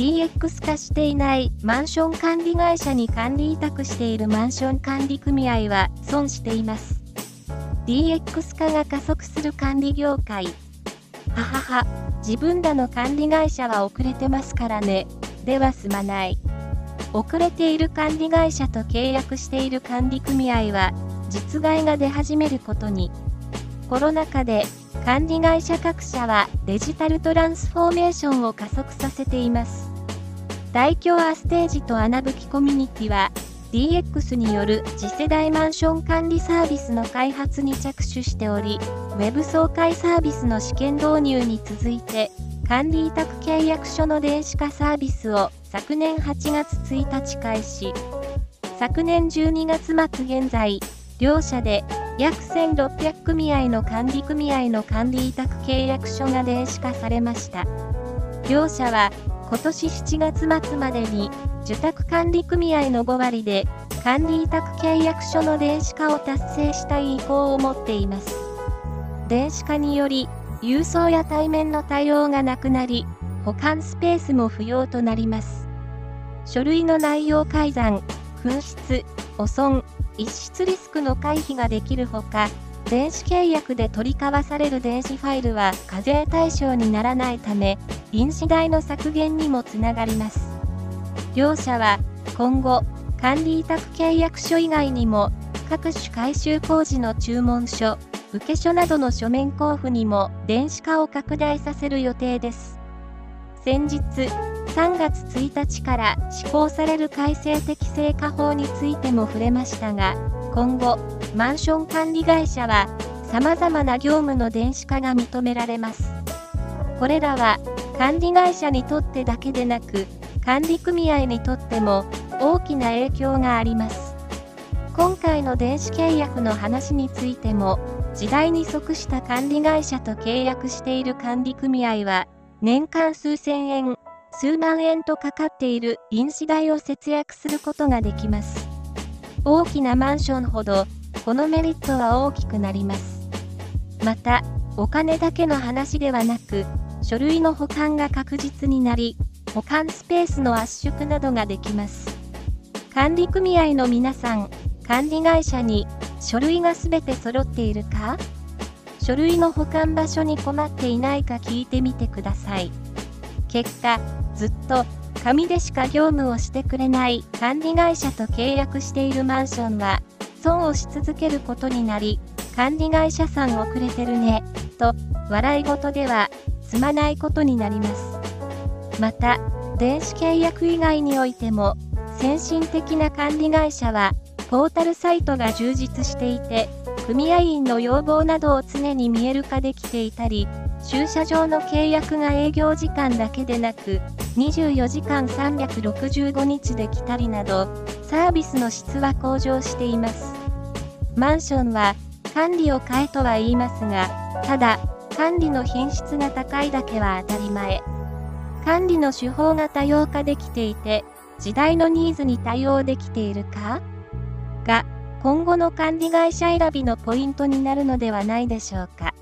DX 化していないマンション管理会社に管理委託しているマンション管理組合は損しています。DX 化が加速する管理業界。ははは、自分らの管理会社は遅れてますからね。では済まない。遅れている管理会社と契約している管理組合は、実害が出始めることに。コロナ禍で、管理会社各社はデジタルトランスフォーメーションを加速させています。大京アステージと穴吹コミュニティは、DX による次世代マンション管理サービスの開発に着手しており、ウェブ総会サービスの試験導入に続いて、管理委託契約書の電子化サービスを昨年8月1日開始。昨年12月末現在、両社で約1600組合の管理組合の管理委託契約書が電子化されました。両社は今年7月末までに受託管理組合の5割で管理委託契約書の電子化を達成したい意向を持っています。電子化により郵送や対面の対応がなくなり、保管スペースも不要となります。書類の内容改ざん、紛失、汚損、逸失リスクの回避ができるほか、電子契約で取り交わされる電子ファイルは課税対象にならないため、印紙代の削減にもつながります。両社は、今後、管理委託契約書以外にも、各種改修工事の注文書、請書などの書面交付にも電子化を拡大させる予定です。先日、3月1日から施行される改正適正化法についても触れましたが、今後、マンション管理会社は、様々な業務の電子化が認められます。これらは、管理会社にとってだけでなく、管理組合にとっても大きな影響があります。今回の電子契約の話についても、時代に即した管理会社と契約している管理組合は、年間数千円、数万円とかかっている印紙代を節約することができます。大きなマンションほど、このメリットは大きくなります。また、お金だけの話ではなく、書類の保管が確実になり、保管スペースの圧縮などができます。管理組合の皆さん、管理会社に書類がすべて揃っているか？書類の保管場所に困っていないか聞いてみてください。結果、ずっと紙でしか業務をしてくれない管理会社と契約しているマンションは損をし続けることになり、管理会社さん遅れてるね、と笑い事では済まないことになります。また、電子契約以外においても、先進的な管理会社はポータルサイトが充実していて、組合員の要望などを常に見える化できていたり、駐車場の契約が営業時間だけでなく、24時間365日できたりなど、サービスの質は向上しています。マンションは、管理を変えとは言いますが、ただ、管理の品質が高いだけは当たり前。管理の手法が多様化できていて、時代のニーズに対応できているか？が、今後の管理会社選びのポイントになるのではないでしょうか。